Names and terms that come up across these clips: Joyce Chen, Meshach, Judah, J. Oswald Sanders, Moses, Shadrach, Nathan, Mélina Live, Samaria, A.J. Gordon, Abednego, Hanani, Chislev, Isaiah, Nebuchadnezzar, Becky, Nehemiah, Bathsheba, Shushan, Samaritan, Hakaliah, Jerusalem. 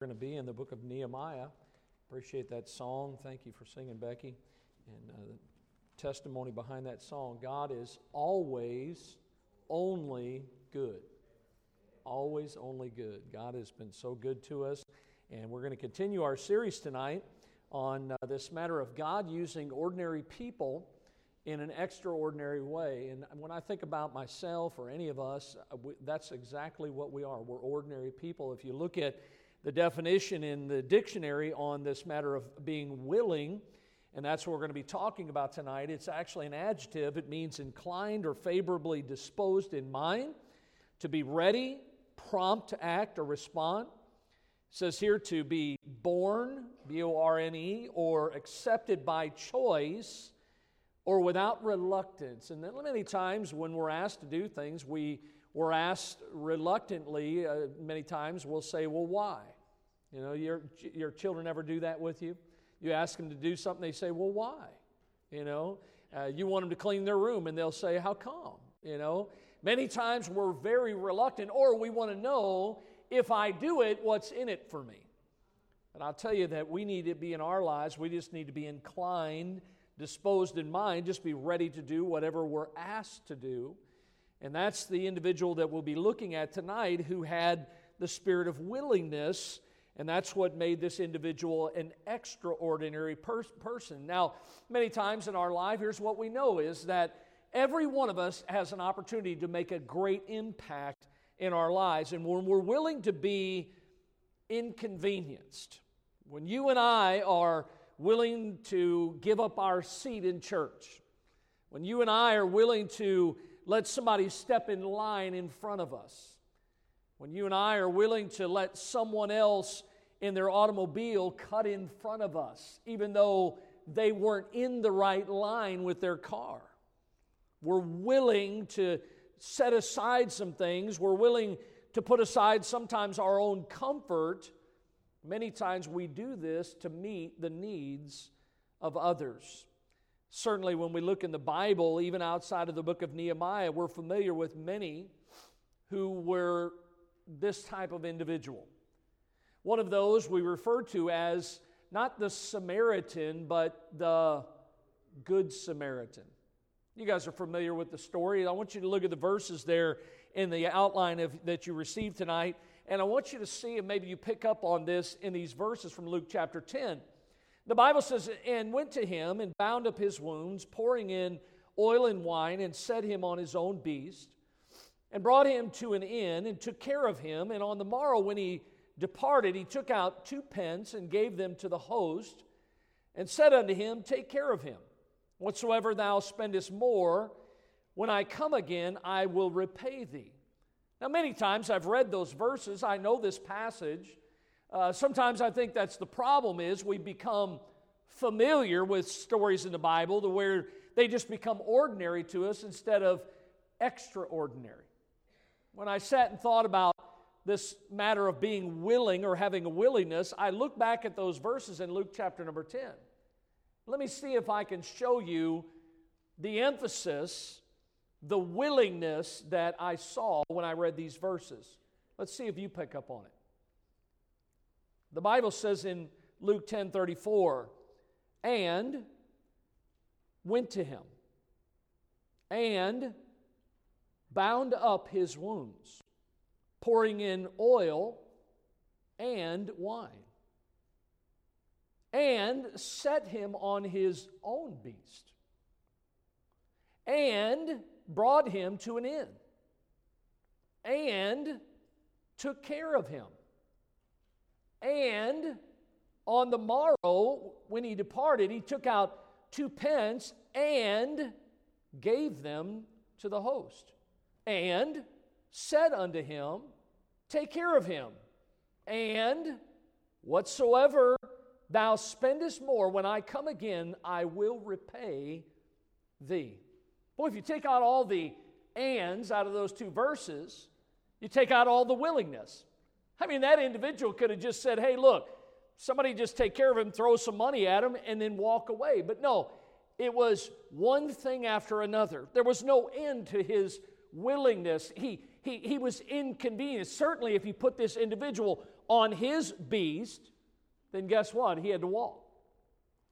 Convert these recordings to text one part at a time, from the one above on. We're going to be in the book of Nehemiah. Appreciate that song. Thank you for singing, Becky. And the testimony behind that song, God is always only good. Always only good. God has been so good to us. And we're going to continue our series tonight on this matter of God using ordinary people in an extraordinary way. And when I think about myself or any of us, that's exactly what we are. We're ordinary people. If you look at the definition in the dictionary on this matter of being willing, and that's what we're going to be talking about tonight. It's actually an adjective. It means inclined or favorably disposed in mind, to be ready, prompt to act or respond. It says here to be born, B-O-R-N-E, or accepted by choice or without reluctance. And many times when we're asked to do things, we're asked reluctantly, many times we'll say, well, why? You know, your children ever do that with you? You ask them to do something, they say, well, why? You know, you want them to clean their room, and they'll say, how come? You know, many times we're very reluctant, or we want to know, if I do it, what's in it for me? And I'll tell you that we need to be in our lives, we just need to be inclined, disposed in mind, just be ready to do whatever we're asked to do. And that's the individual that we'll be looking at tonight who had the spirit of willingness, and that's what made this individual an extraordinary person. Now, many times in our life, here's what we know is that every one of us has an opportunity to make a great impact in our lives, and when we're willing to be inconvenienced, when you and I are willing to give up our seat in church, when you and I are willing to let somebody step in line in front of us, when you and I are willing to let someone else in their automobile cut in front of us, even though they weren't in the right line with their car. We're willing to set aside some things. We're willing to put aside sometimes our own comfort. Many times we do this to meet the needs of others. Certainly when we look in the Bible, even outside of the book of Nehemiah, we're familiar with many who were this type of individual. One of those we refer to as not the Samaritan, but the Good Samaritan. You guys are familiar with the story. I want you to look at the verses there in the outline that you received tonight, and I want you to see, and maybe you pick up on this in these verses from Luke chapter 10. The Bible says, and went to him and bound up his wounds, pouring in oil and wine, and set him on his own beast, and brought him to an inn, and took care of him. And on the morrow when he departed, he took out 2 pence, and gave them to the host, and said unto him, take care of him. Whatsoever thou spendest more, when I come again, I will repay thee. Now many times I've read those verses, I know this passage. Sometimes I think that's the problem is we become familiar with stories in the Bible to where they just become ordinary to us instead of extraordinary. When I sat and thought about this matter of being willing or having a willingness, I look back at those verses in Luke chapter number 10. Let me see if I can show you the emphasis, the willingness that I saw when I read these verses. Let's see if you pick up on it. The Bible says in Luke 10:34, and went to him, and bound up his wounds, pouring in oil and wine, and set him on his own beast, and brought him to an inn, and took care of him. And on the morrow, when he departed, he took out 2 pence and gave them to the host, and said unto him, take care of him, and whatsoever thou spendest more, when I come again, I will repay thee. Boy, if you take out all the ands out of those two verses, you take out all the willingness. I mean, that individual could have just said, hey, look, somebody just take care of him, throw some money at him, and then walk away. But no, it was one thing after another. There was no end to his willingness. He was inconvenienced. Certainly, if you put this individual on his beast, then guess what? He had to walk.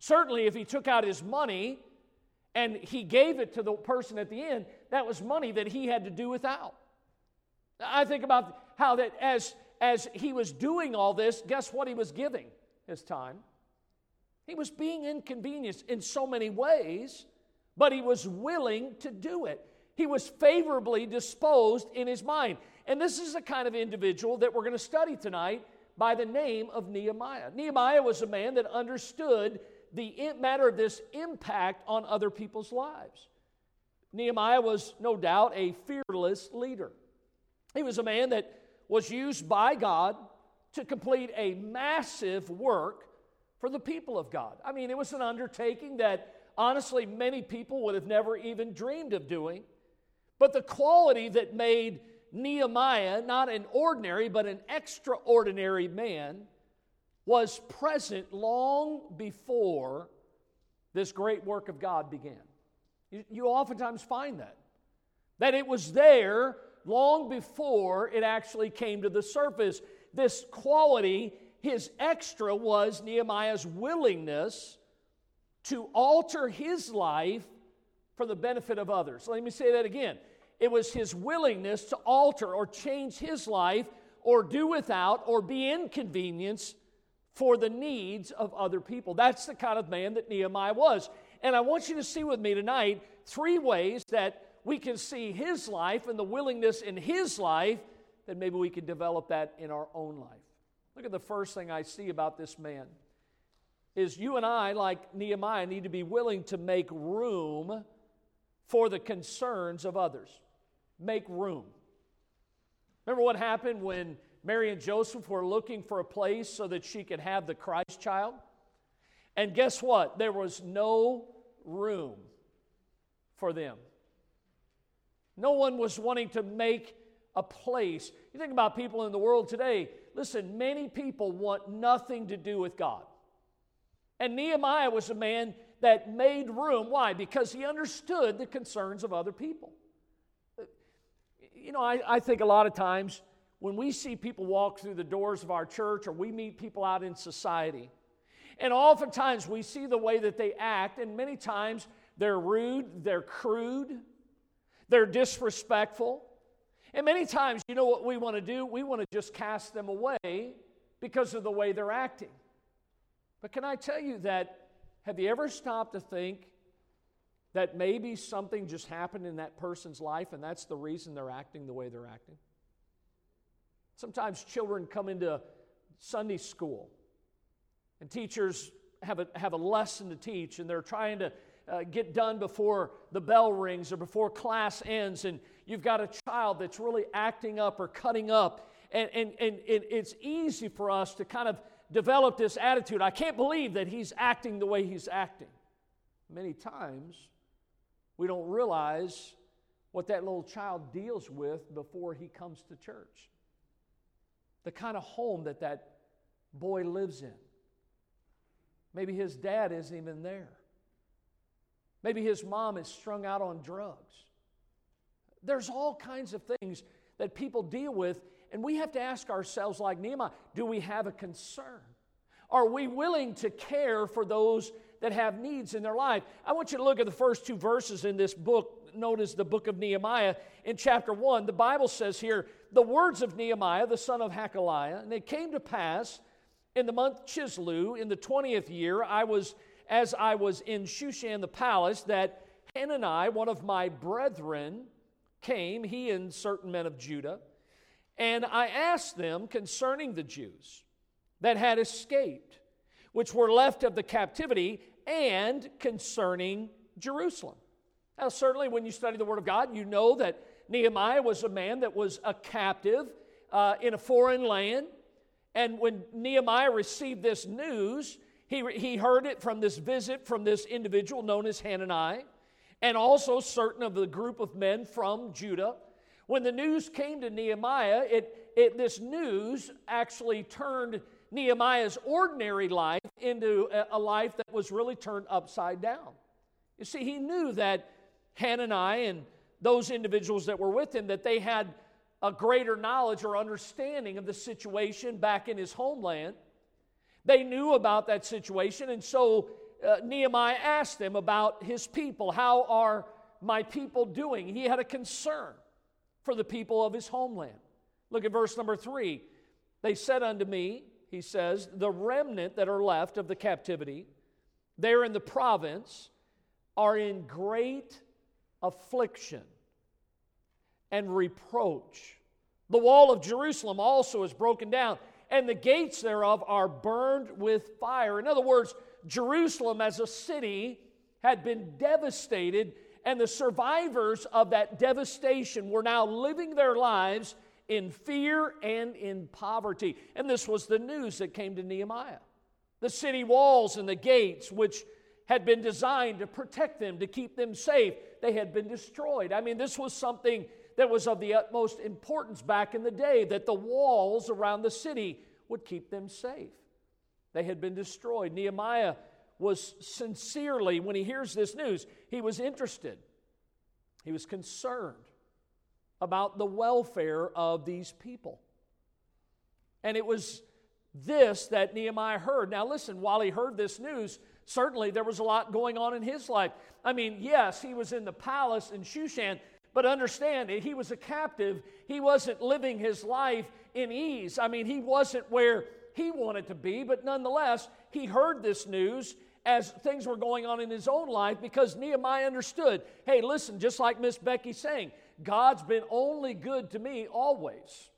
Certainly, if he took out his money and he gave it to the person at the end, that was money that he had to do without. I think about how that as he was doing all this, guess what he was giving? His time. He was being inconvenienced in so many ways, but he was willing to do it. He was favorably disposed in his mind. And this is the kind of individual that we're going to study tonight by the name of Nehemiah. Nehemiah was a man that understood the matter of this impact on other people's lives. Nehemiah was no doubt a fearless leader. He was a man that was used by God to complete a massive work for the people of God. I mean, it was an undertaking that honestly many people would have never even dreamed of doing. But the quality that made Nehemiah not an ordinary but an extraordinary man was present long before this great work of God began. You oftentimes find that it was there long before it actually came to the surface. This quality, his extra, was Nehemiah's willingness to alter his life for the benefit of others. Let me say that again. It was his willingness to alter or change his life or do without or be inconvenienced for the needs of other people. That's the kind of man that Nehemiah was. And I want you to see with me tonight three ways that we can see his life and the willingness in his life that maybe we can develop that in our own life. Look at the first thing I see about this man is you and I, like Nehemiah, need to be willing to make room for the concerns of others. Make room. Remember what happened when Mary and Joseph were looking for a place so that she could have the Christ child? And guess what? There was no room for them. No one was wanting to make a place. You think about people in the world today. Listen, many people want nothing to do with God. And Nehemiah was a man that made room. Why? Because he understood the concerns of other people. You know, I think a lot of times when we see people walk through the doors of our church or we meet people out in society, and oftentimes we see the way that they act, and many times they're rude, they're crude, they're disrespectful. And many times, you know what we want to do? We want to just cast them away because of the way they're acting. But can I tell you that, have you ever stopped to think that maybe something just happened in that person's life and that's the reason they're acting the way they're acting? Sometimes children come into Sunday school and teachers have a lesson to teach and they're trying to get done before the bell rings or before class ends, and you've got a child that's really acting up or cutting up, and it's easy for us to kind of develop this attitude. I can't believe that he's acting the way he's acting. Many times, we don't realize what that little child deals with before he comes to church. The kind of home that boy lives in. Maybe his dad isn't even there. Maybe his mom is strung out on drugs. There's all kinds of things that people deal with, and we have to ask ourselves, like Nehemiah, do we have a concern? Are we willing to care for those that have needs in their life? I want you to look at the first two verses in this book, known as the book of Nehemiah. In chapter 1, the Bible says here, the words of Nehemiah, the son of Hakaliah, and it came to pass in the month Chislev, in the 20th year, as I was in Shushan the palace, that Hanani, one of my brethren, came, he and certain men of Judah, and I asked them concerning the Jews that had escaped, which were left of the captivity, and concerning Jerusalem. Now, certainly when you study the Word of God, you know that Nehemiah was a man that was a captive in a foreign land. And when Nehemiah received this news, he heard it from this visit from this individual known as Hanani, and also certain of the group of men from Judah. When the news came to Nehemiah, this news actually turned Nehemiah's ordinary life into a life that was really turned upside down. You see, he knew that Hanani and those individuals that were with him, that they had a greater knowledge or understanding of the situation back in his homeland. They knew about that situation, and so Nehemiah asked them about his people. How are my people doing? He had a concern for the people of his homeland. Look at verse number 3. They said unto me, he says, the remnant that are left of the captivity, there in the province, are in great affliction and reproach. The wall of Jerusalem also is broken down, and the gates thereof are burned with fire. In other words, Jerusalem as a city had been devastated, and the survivors of that devastation were now living their lives in fear and in poverty. And this was the news that came to Nehemiah. The city walls and the gates, which had been designed to protect them, to keep them safe, they had been destroyed. I mean, this was something that was of the utmost importance back in the day, that the walls around the city would keep them safe. They had been destroyed. Nehemiah was sincerely, when he hears this news, he was interested. He was concerned about the welfare of these people. And it was this that Nehemiah heard. Now listen, while he heard this news, certainly there was a lot going on in his life. I mean, yes, he was in the palace in Shushan, but understand, he was a captive. He wasn't living his life in ease. I mean, he wasn't where he wanted to be, but nonetheless, he heard this news as things were going on in his own life, because Nehemiah understood, hey, listen, just like Miss Becky saying, God's been only good to me always.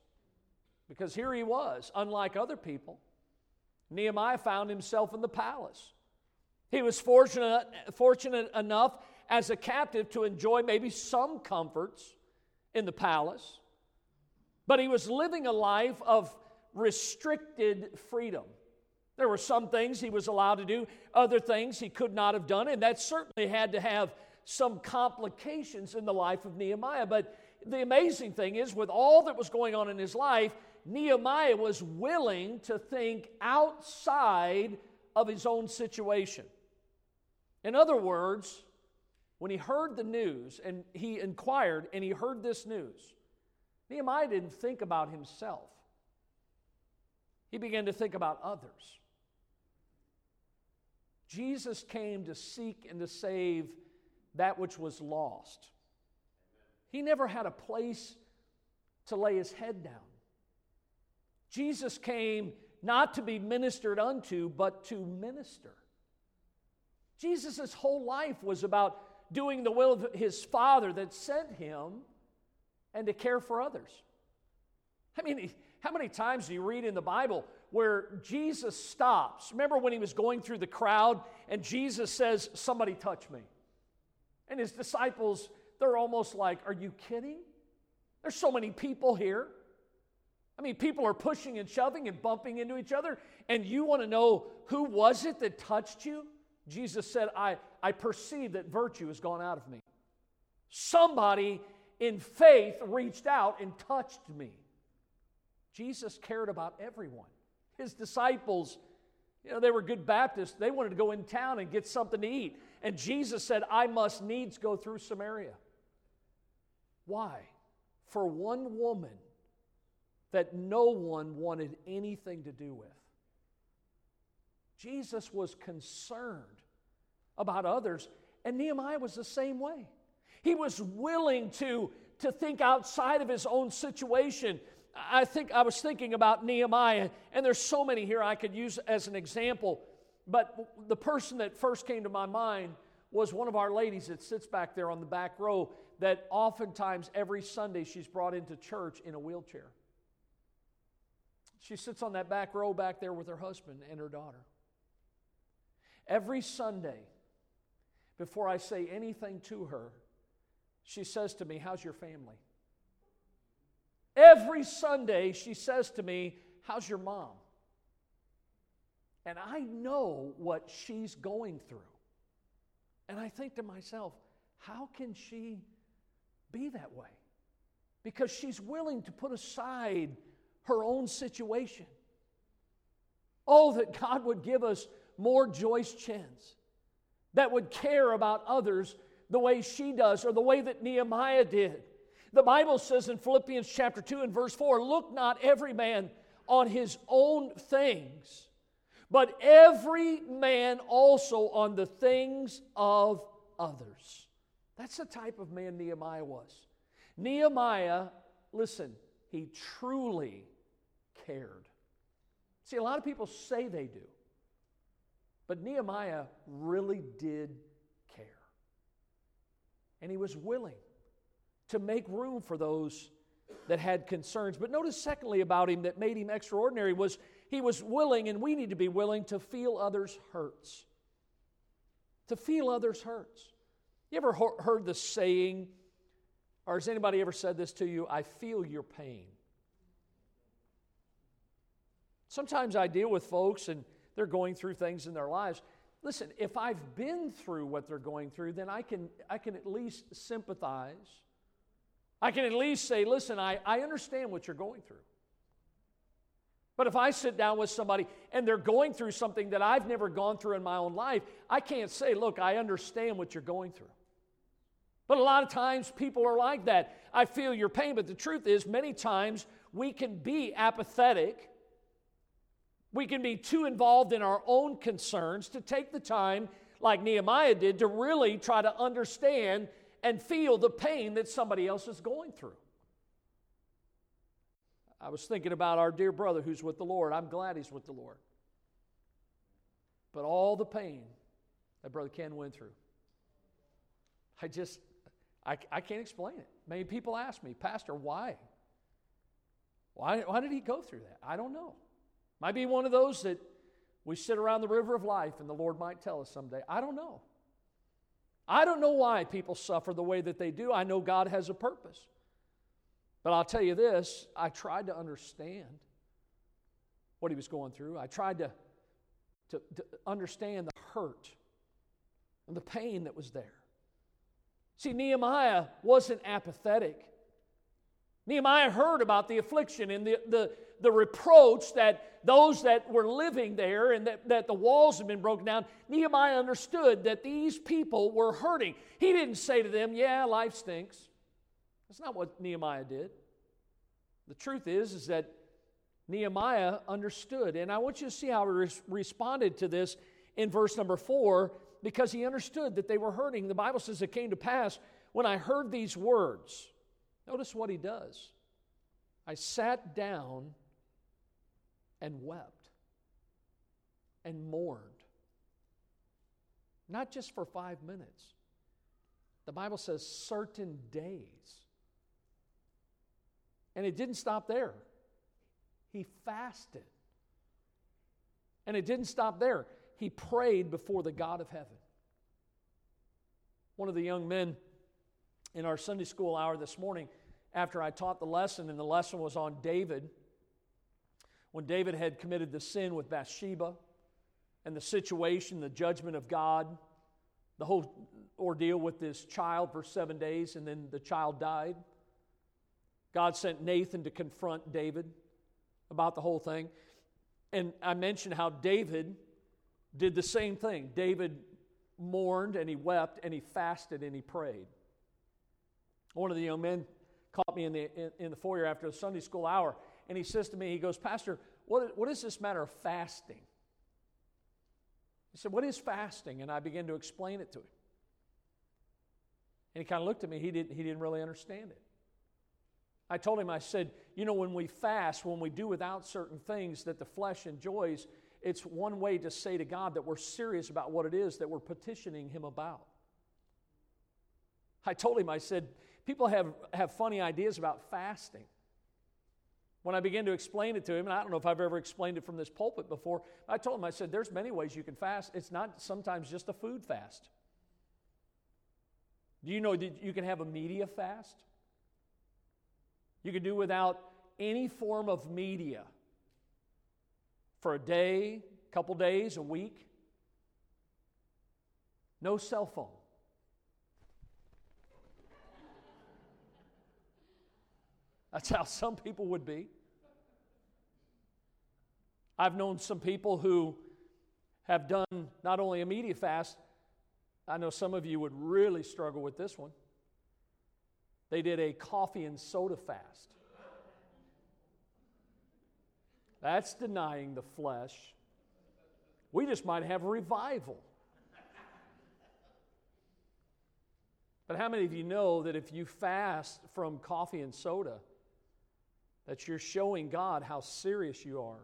Because here he was, unlike other people. Nehemiah found himself in the palace. He was fortunate enough as a captive to enjoy maybe some comforts in the palace, but he was living a life of restricted freedom. There were some things he was allowed to do, other things he could not have done, and that certainly had to have some complications in the life of Nehemiah. But the amazing thing is, with all that was going on in his life, Nehemiah was willing to think outside of his own situation. In other words, when he heard the news and he inquired and he heard this news, Nehemiah didn't think about himself. He began to think about others. Jesus came to seek and to save that which was lost. He never had a place to lay his head down. Jesus came not to be ministered unto, but to minister. Jesus' whole life was about doing the will of his Father that sent him and to care for others. I mean, how many times do you read in the Bible where Jesus stops? Remember when he was going through the crowd and Jesus says, somebody touch me. And his disciples, they're almost like, are you kidding? There's so many people here. I mean, people are pushing and shoving and bumping into each other, and you want to know who was it that touched you? Jesus said, I perceive that virtue has gone out of me. Somebody in faith reached out and touched me. Jesus cared about everyone. His disciples, you know, they were good Baptists. They wanted to go in town and get something to eat. And Jesus said, I must needs go through Samaria. Why? For one woman that no one wanted anything to do with. Jesus was concerned about others, and Nehemiah was the same way. He was willing to think outside of his own situation. I was thinking about Nehemiah, and there's so many here I could use as an example, but the person that first came to my mind was one of our ladies that sits back there on the back row, that oftentimes every Sunday she's brought into church in a wheelchair. She sits on that back row back there with her husband and her daughter. Every Sunday, before I say anything to her, she says to me, how's your family? Every Sunday, she says to me, how's your mom? And I know what she's going through. And I think to myself, how can she be that way? Because she's willing to put aside her own situation. Oh, that God would give us more Joyce Chens that would care about others the way she does, or the way that Nehemiah did, The Bible says in Philippians chapter 2 and verse 4, look not every man on his own things, but every man also on the things of others. That's the type of man Nehemiah was. Nehemiah, listen, he truly cared. See, a lot of people say they do, but Nehemiah really did care. And he was willing to make room for those that had concerns. But notice secondly about him that made him extraordinary was he was willing, and we need to be willing, to feel others' hurts. To feel others' hurts. You ever heard the saying, or has anybody ever said this to you, I feel your pain? Sometimes I deal with folks and they're going through things in their lives. Listen, if I've been through what they're going through, then I can at least sympathize. I can at least say, listen, I understand what you're going through. But if I sit down with somebody and they're going through something that I've never gone through in my own life, I can't say, look, I understand what you're going through. But a lot of times people are like that. I feel your pain, but the truth is many times we can be apathetic. We can be too involved in our own concerns to take the time, like Nehemiah did, to really try to understand and feel the pain that somebody else is going through. I was thinking about our dear brother who's with the Lord. I'm glad he's with the Lord. But all the pain that Brother Ken went through, I can't explain it. Many people ask me, Pastor, why? Why did he go through that? I don't know. Might be one of those that we sit around the river of life and the Lord might tell us someday. I don't know. I don't know why people suffer the way that they do. I know God has a purpose. But I'll tell you this, I tried to understand what he was going through. I tried to understand the hurt and the pain that was there. See, Nehemiah wasn't apathetic. Nehemiah heard about the affliction and the reproach that those that were living there and that the walls had been broken down. Nehemiah understood that these people were hurting. He didn't say to them, yeah, life stinks. That's not what Nehemiah did. The truth is that Nehemiah understood. And I want you to see how he responded to this in verse number 4, because he understood that they were hurting. The Bible says it came to pass when I heard these words. Notice what he does. I sat down and wept and mourned. Not just for 5 minutes. The Bible says certain days. And it didn't stop there. He fasted. And it didn't stop there. He prayed before the God of heaven. One of the young men in our Sunday school hour this morning, after I taught the lesson, and the lesson was on David, when David had committed the sin with Bathsheba, and the situation, the judgment of God, the whole ordeal with this child for 7 days, and then the child died. God sent Nathan to confront David about the whole thing. And I mentioned how David did the same thing. David mourned and he wept and he fasted and he prayed. One of the young men caught me in the foyer after the Sunday school hour, and he says to me, he goes, Pastor, what is this matter of fasting? He said, what is fasting? And I began to explain it to him. And he kind of looked at me. He didn't really understand it. I told him, I said, you know, when we fast, when we do without certain things that the flesh enjoys, it's one way to say to God that we're serious about what it is that we're petitioning Him about. I told him, I said, people have funny ideas about fasting. When I began to explain it to him, and I don't know if I've ever explained it from this pulpit before, I told him, I said, there's many ways you can fast. It's not sometimes just a food fast. Do you know that you can have a media fast? You can do without any form of media for a day, a couple days, a week. No cell phone. That's how some people would be. I've known some people who have done not only a media fast, I know some of you would really struggle with this one. They did a coffee and soda fast. That's denying the flesh. We just might have a revival. But how many of you know that if you fast from coffee and soda, that you're showing God how serious you are?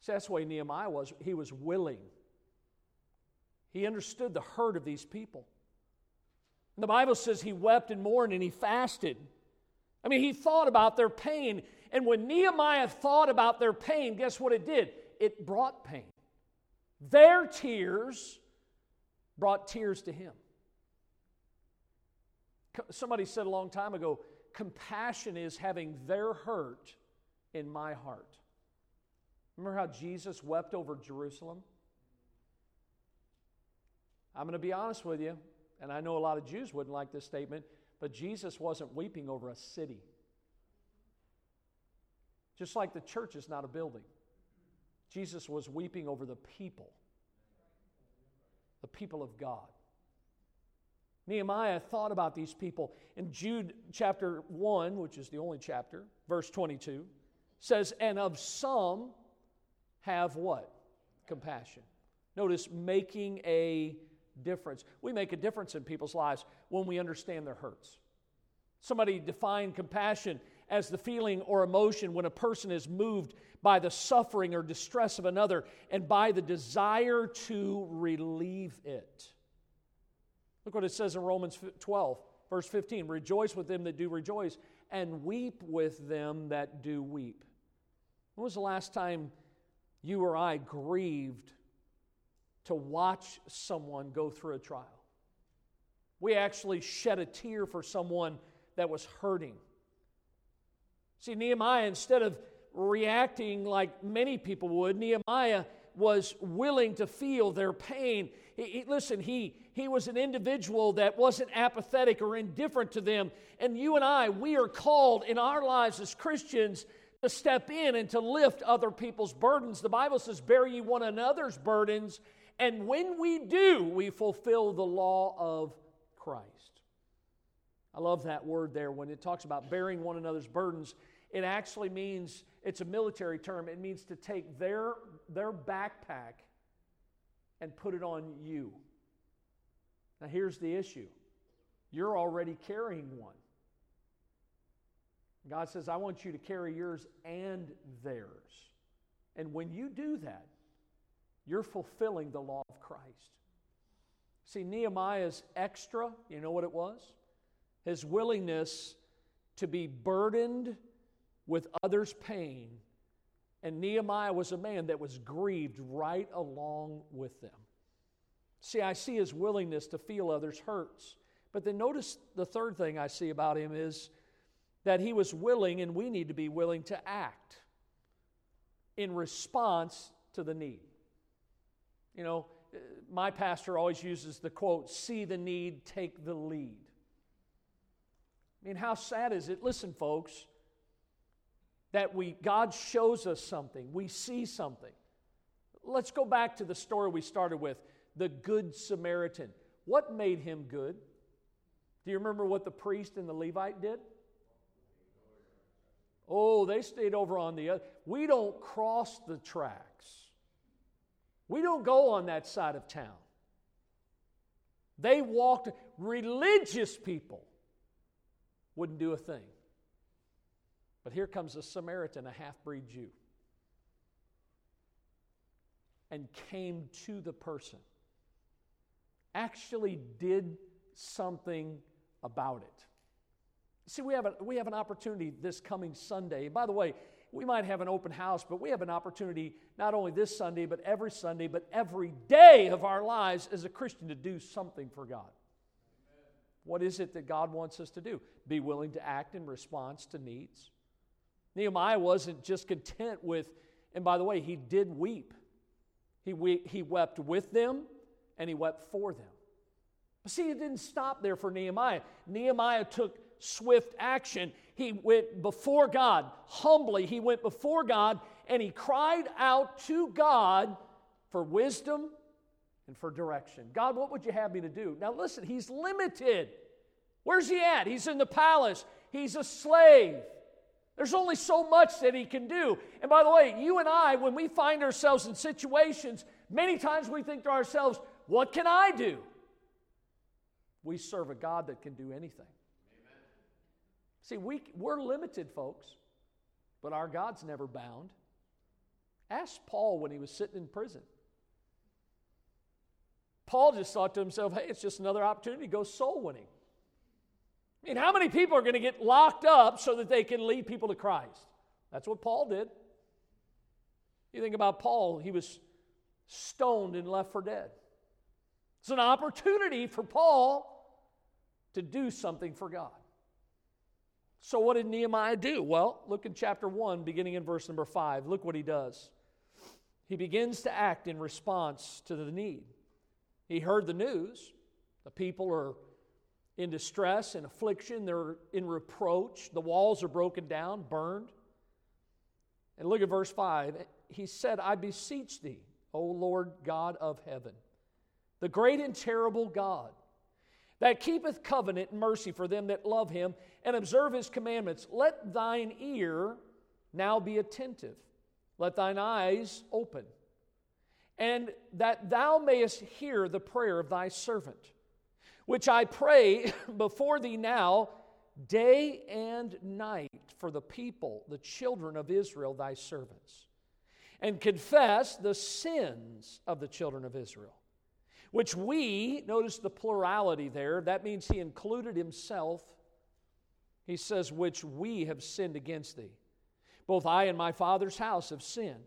See, that's the way Nehemiah was. He was willing. He understood the hurt of these people. And the Bible says he wept and mourned and he fasted. I mean, he thought about their pain. And when Nehemiah thought about their pain, guess what it did? It brought pain. Their tears brought tears to him. Somebody said a long time ago, compassion is having their hurt in my heart. Remember how Jesus wept over Jerusalem? I'm going to be honest with you, and I know a lot of Jews wouldn't like this statement, but Jesus wasn't weeping over a city. Just like the church is not a building. Jesus was weeping over the people of God. Nehemiah thought about these people. In Jude chapter 1, which is the only chapter, verse 22, says, and of some have what? Compassion. Notice making a difference. We make a difference in people's lives when we understand their hurts. Somebody defined compassion as the feeling or emotion when a person is moved by the suffering or distress of another and by the desire to relieve it. Look what it says in Romans 12, verse 15. Rejoice with them that do rejoice, and weep with them that do weep. When was the last time you or I grieved to watch someone go through a trial? We actually shed a tear for someone that was hurting. See, Nehemiah, instead of reacting like many people would, Nehemiah was willing to feel their pain. He was an individual that wasn't apathetic or indifferent to them. And you and I, we are called in our lives as Christians to step in and to lift other people's burdens. The Bible says, bear ye one another's burdens, and when we do, we fulfill the law of Christ. I love that word there. When it talks about bearing one another's burdens, it actually means, it's a military term, it means to take their backpack and put it on you. Now here's the issue. You're already carrying one. God says, I want you to carry yours and theirs. And when you do that, you're fulfilling the law of Christ. See, Nehemiah's extra, you know what it was? His willingness to be burdened with others' pain. And Nehemiah was a man that was grieved right along with them. See, I see his willingness to feel others' hurts. But then notice the third thing I see about him is that he was willing, and we need to be willing to act in response to the need. You know, my pastor always uses the quote, see the need, take the lead. I mean, how sad is it? Listen, folks, that God shows us something. We see something. Let's go back to the story we started with, the Good Samaritan. What made him good? Do you remember what the priest and the Levite did? Oh, they stayed over on the other. We don't cross the tracks. We don't go on that side of town. They walked. Religious people wouldn't do a thing. But here comes a Samaritan, a half-breed Jew, and came to the person, actually did something about it. See, we have an opportunity this coming Sunday. By the way, we might have an open house, but we have an opportunity not only this Sunday, but every day of our lives as a Christian to do something for God. What is it that God wants us to do? Be willing to act in response to needs. Nehemiah wasn't just content with, and by the way, he did weep. He wept with them, and he wept for them. But see, it didn't stop there for Nehemiah. Nehemiah took swift action. He went before God, humbly. He went before God, and he cried out to God for wisdom and for direction. God, what would you have me to do? Now listen, he's limited. Where's he at? He's in the palace. He's a slave. There's only so much that he can do. And by the way, you and I, when we find ourselves in situations, many times we think to ourselves, what can I do? We serve a God that can do anything. Amen. See, we're limited, folks, but our God's never bound. Ask Paul when he was sitting in prison. Paul just thought to himself, hey, it's just another opportunity to go soul winning. I mean, how many people are going to get locked up so that they can lead people to Christ? That's what Paul did. You think about Paul, he was stoned and left for dead. It's an opportunity for Paul to do something for God. So what did Nehemiah do? Well, look in chapter 1, beginning in verse number 5. Look what he does. He begins to act in response to the need. He heard the news. The people are in distress and affliction, they're in reproach. The walls are broken down, burned. And look at verse 5. He said, I beseech thee, O Lord God of heaven, the great and terrible God, that keepeth covenant and mercy for them that love him and observe his commandments. Let thine ear now be attentive. Let thine eyes open. And that thou mayest hear the prayer of thy servant, which I pray before thee now, day and night, for the people, the children of Israel, thy servants, and confess the sins of the children of Israel, which we, notice the plurality there, that means he included himself. He says, which we have sinned against thee. Both I and my father's house have sinned.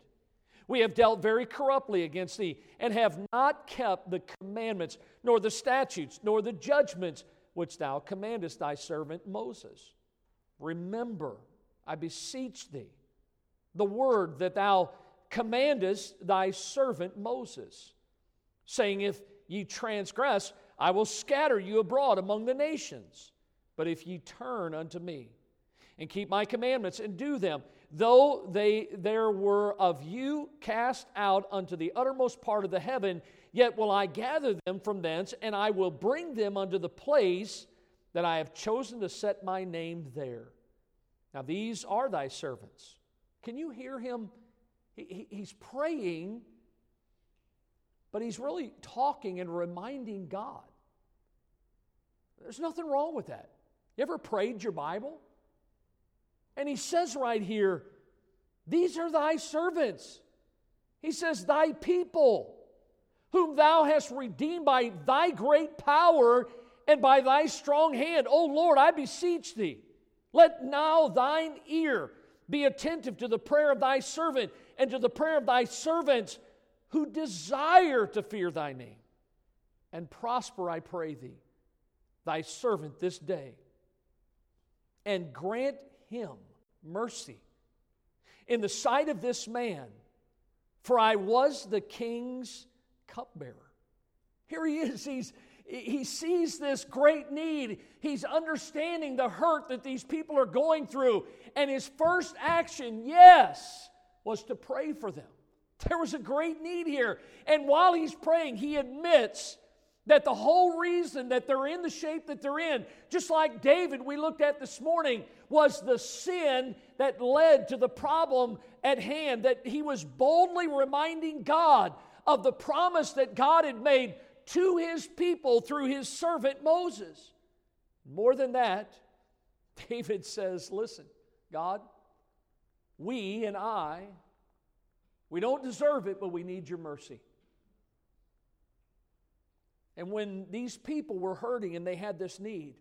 We have dealt very corruptly against thee, and have not kept the commandments, nor the statutes, nor the judgments, which thou commandest thy servant Moses. Remember, I beseech thee, the word that thou commandest thy servant Moses, saying, if ye transgress, I will scatter you abroad among the nations. But if ye turn unto me, and keep my commandments, and do them, though there were of you cast out unto the uttermost part of the heaven, yet will I gather them from thence, and I will bring them unto the place that I have chosen to set my name there. Now these are thy servants. Can you hear him? He's praying, but he's really talking and reminding God. There's nothing wrong with that. You ever prayed your Bible? And he says right here, these are thy servants. He says, thy people, whom thou hast redeemed by thy great power and by thy strong hand. O Lord, I beseech thee, let now thine ear be attentive to the prayer of thy servant and to the prayer of thy servants who desire to fear thy name. And prosper, I pray thee, thy servant this day, and grant him mercy in the sight of this man, for I was the king's cupbearer. Here he is. He sees this great need. He's understanding the hurt that these people are going through. And his first action, yes, was to pray for them. There was a great need here. And while he's praying, he admits that the whole reason that they're in the shape that they're in, just like David we looked at this morning, was the sin that led to the problem at hand, that he was boldly reminding God of the promise that God had made to his people through his servant Moses. More than that, David says, listen, God, we don't deserve it, but we need your mercy. And when these people were hurting and they had this need,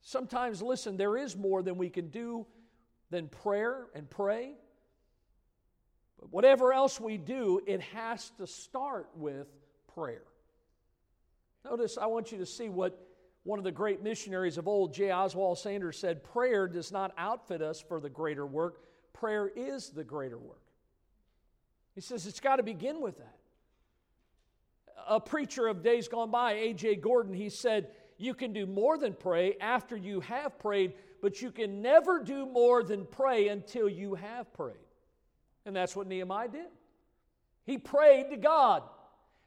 sometimes, listen, there is more than we can do than prayer and pray. But whatever else we do, it has to start with prayer. Notice, I want you to see what one of the great missionaries of old, J. Oswald Sanders, said, prayer does not outfit us for the greater work. Prayer is the greater work. He says it's got to begin with that. A preacher of days gone by, A.J. Gordon, he said, you can do more than pray after you have prayed, but you can never do more than pray until you have prayed. And that's what Nehemiah did. He prayed to God,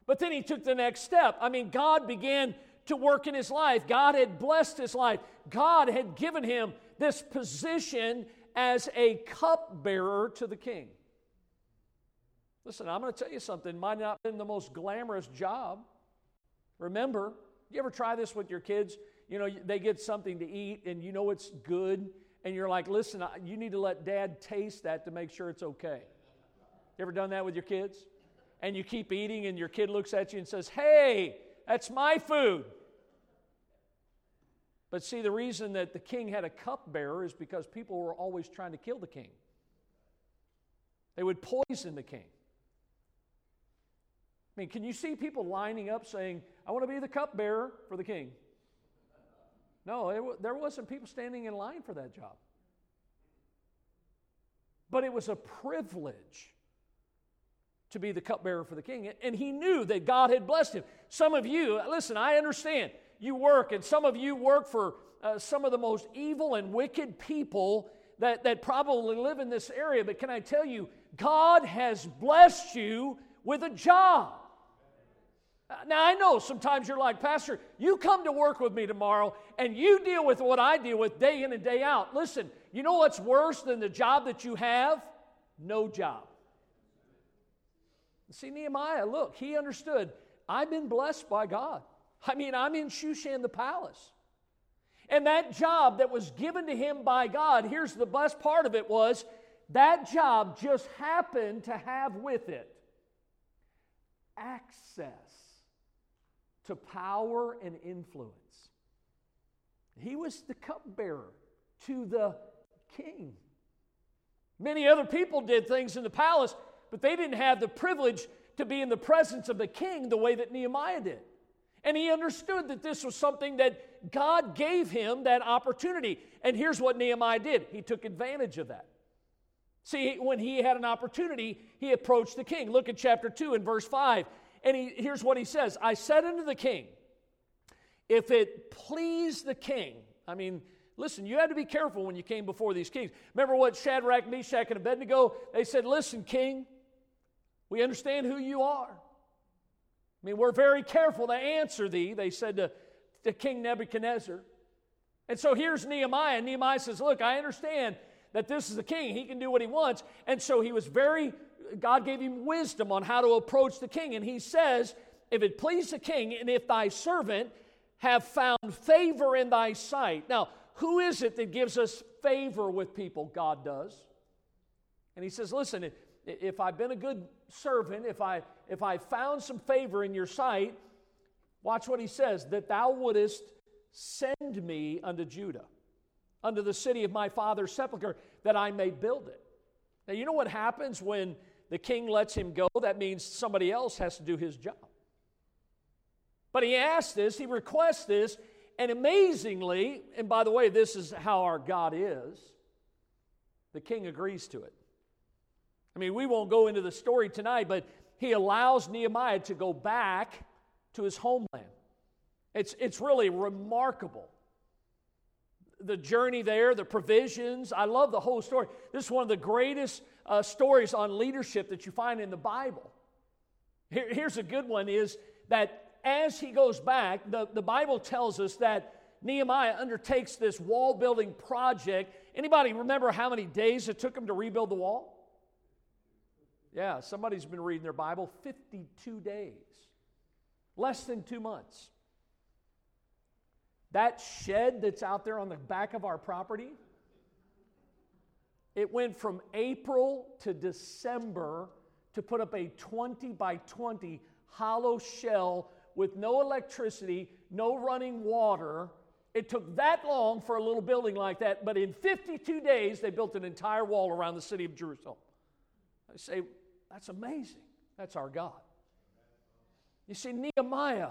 but then he took the next step. I mean, God began to work in his life. God had blessed his life. God had given him this position as a cupbearer to the king. Listen, I'm going to tell you something. It might not have been the most glamorous job. Remember, you ever try this with your kids? You know, they get something to eat, and you know it's good, and you're like, listen, you need to let Dad taste that to make sure it's okay. You ever done that with your kids? And you keep eating, and your kid looks at you and says, hey, that's my food. But see, the reason that the king had a cupbearer is because people were always trying to kill the king. They would poison the king. I mean, can you see people lining up saying, I want to be the cupbearer for the king? No, there wasn't people standing in line for that job. But it was a privilege to be the cupbearer for the king. And he knew that God had blessed him. Some of you, listen, I understand. You work, and some of you work for some of the most evil and wicked people that probably live in this area. But can I tell you, God has blessed you with a job. Now, I know sometimes you're like, Pastor, you come to work with me tomorrow, and you deal with what I deal with day in and day out. Listen, you know what's worse than the job that you have? No job. See, Nehemiah, look, he understood, I've been blessed by God. I mean, I'm in Shushan the palace. And that job that was given to him by God, here's the best part of it was, that job just happened to have with it access to power and influence. He was the cupbearer to the king. Many other people did things in the palace, but they didn't have the privilege to be in the presence of the king the way that Nehemiah did. And he understood that this was something that God gave him, that opportunity. And here's what Nehemiah did. He took advantage of that. See, when he had an opportunity, he approached the king. Look at chapter 2 and verse 5. And here's what he says. I said unto the king, if it please the king. I mean, listen, you had to be careful when you came before these kings. Remember what Shadrach, Meshach, and Abednego, they said, listen, king, we understand who you are. I mean, we're very careful to answer thee, they said to King Nebuchadnezzar. And so here's Nehemiah. Nehemiah says, look, I understand that this is the king. He can do what he wants. And so he was God gave him wisdom on how to approach the king. And he says, if it please the king, and if thy servant have found favor in thy sight. Now, who is it that gives us favor with people? God does. And he says, listen, if I've been a good servant, if I found some favor in your sight, watch what he says, that thou wouldest send me unto Judah, unto the city of my father's sepulcher, that I may build it. Now, you know what happens when the king lets him go? That means somebody else has to do his job. But he asks this, he requests this, and amazingly, and by the way, this is how our God is, the king agrees to it. I mean, we won't go into the story tonight, but he allows Nehemiah to go back to his homeland. It's really remarkable. The journey there, the provisions, I love the whole story. This is one of the greatest stories on leadership that you find in the Bible. Here's a good one is that as he goes back, the Bible tells us that Nehemiah undertakes this wall-building project. Anybody remember how many days it took him to rebuild the wall? Yeah, somebody's been reading their Bible, 52 days, less than 2 months. That shed that's out there on the back of our property, it went from April to December to put up a 20 by 20 hollow shell with no electricity, no running water. It took that long for a little building like that, but in 52 days, they built an entire wall around the city of Jerusalem. I say, that's amazing. That's our God. You see, Nehemiah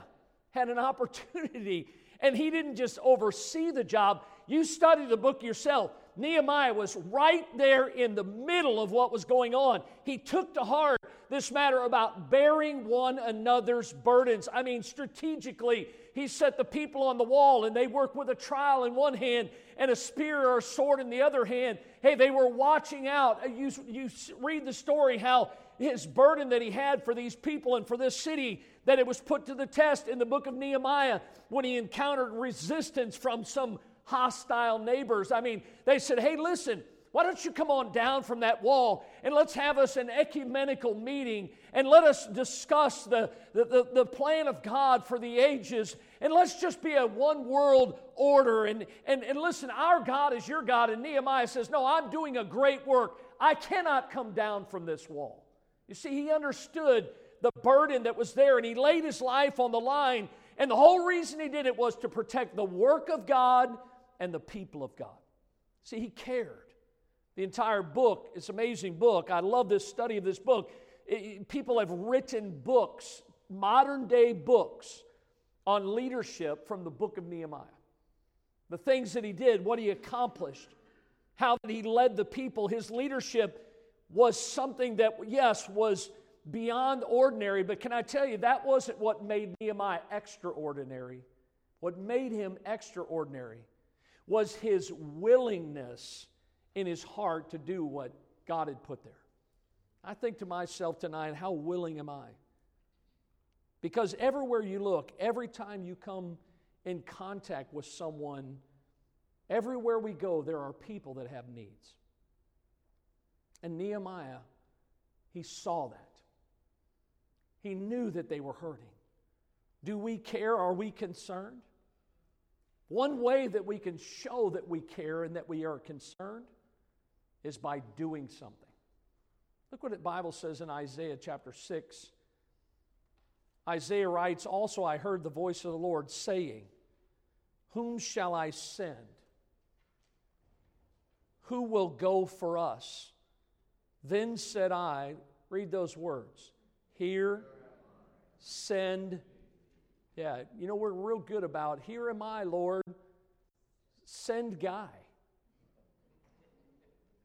had an opportunity, and he didn't just oversee the job. You study the book yourself. Nehemiah was right there in the middle of what was going on. He took to heart this matter about bearing one another's burdens. I mean, strategically, he set the people on the wall, and they worked with a trowel in one hand and a spear or a sword in the other hand. Hey, they were watching out. You read the story how his burden that he had for these people and for this city, that it was put to the test in the book of Nehemiah when he encountered resistance from some hostile neighbors. I mean, they said, hey, listen, why don't you come on down from that wall and let's have us an ecumenical meeting and let us discuss the plan of God for the ages, and let's just be a one world order. And listen, our God is your God. And Nehemiah says, no, I'm doing a great work. I cannot come down from this wall. You see, he understood the burden that was there, and he laid his life on the line. And the whole reason he did it was to protect the work of God and the people of God. See, he cared. The entire book, it's an amazing book. I love this study of this book. People have written books, modern-day books, on leadership from the book of Nehemiah. The things that he did, what he accomplished, how that he led the people. His leadership was something that, yes, was beyond ordinary, but can I tell you, that wasn't what made Nehemiah extraordinary. What made him extraordinary was his willingness in his heart to do what God had put there. I think to myself tonight, how willing am I? Because everywhere you look, every time you come in contact with someone, everywhere we go, there are people that have needs. And Nehemiah, he saw that. He knew that they were hurting. Do we care? Are we concerned? One way that we can show that we care and that we are concerned is by doing something. Look what the Bible says in Isaiah chapter 6. Isaiah writes, also I heard the voice of the Lord saying, whom shall I send? Who will go for us? Then said I, read those words, here, send. Yeah, you know, we're real good about, here am I, Lord, send Guy.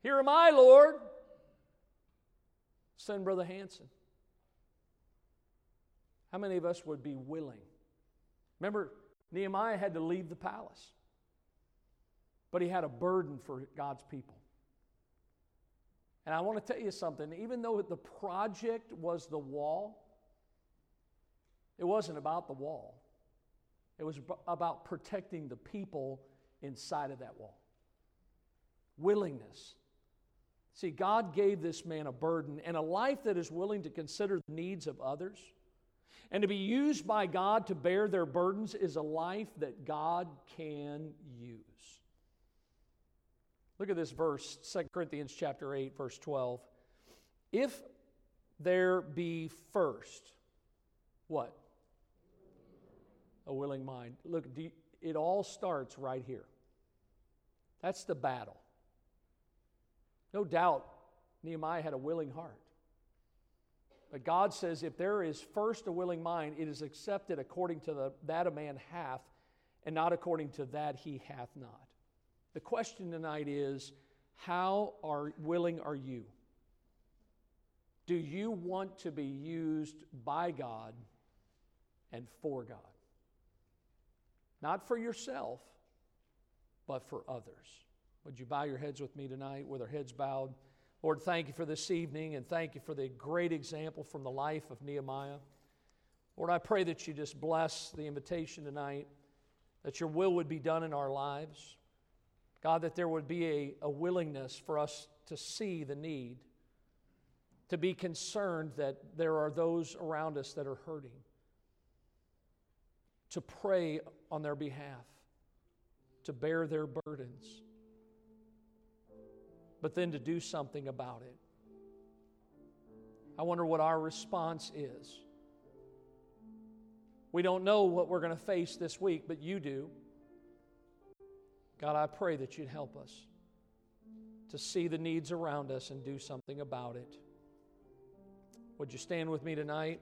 Here am I, Lord. Send Brother Hanson. How many of us would be willing? Remember, Nehemiah had to leave the palace. But he had a burden for God's people. And I want to tell you something. Even though the project was the wall, it wasn't about the wall. It was about protecting the people inside of that wall. Willingness. See, God gave this man a burden and a life that is willing to consider the needs of others and to be used by God to bear their burdens is a life that God can use. Look at this verse, 2 Corinthians chapter 8, verse 12. If there be first, what? A willing mind. Look, it all starts right here. That's the battle. No doubt, Nehemiah had a willing heart. But God says, if there is first a willing mind, it is accepted according to that a man hath, and not according to that he hath not. The question tonight is, how willing are you? Do you want to be used by God and for God? Not for yourself, but for others. Would you bow your heads with me tonight with our heads bowed? Lord, thank you for this evening, and thank you for the great example from the life of Nehemiah. Lord, I pray that you just bless the invitation tonight, that your will would be done in our lives. God, that there would be a willingness for us to see the need, to be concerned that there are those around us that are hurting, to pray on their behalf, to bear their burdens, but then to do something about it. I wonder what our response is. We don't know what we're going to face this week, but you do. God, I pray that you'd help us to see the needs around us and do something about it. Would you stand with me tonight?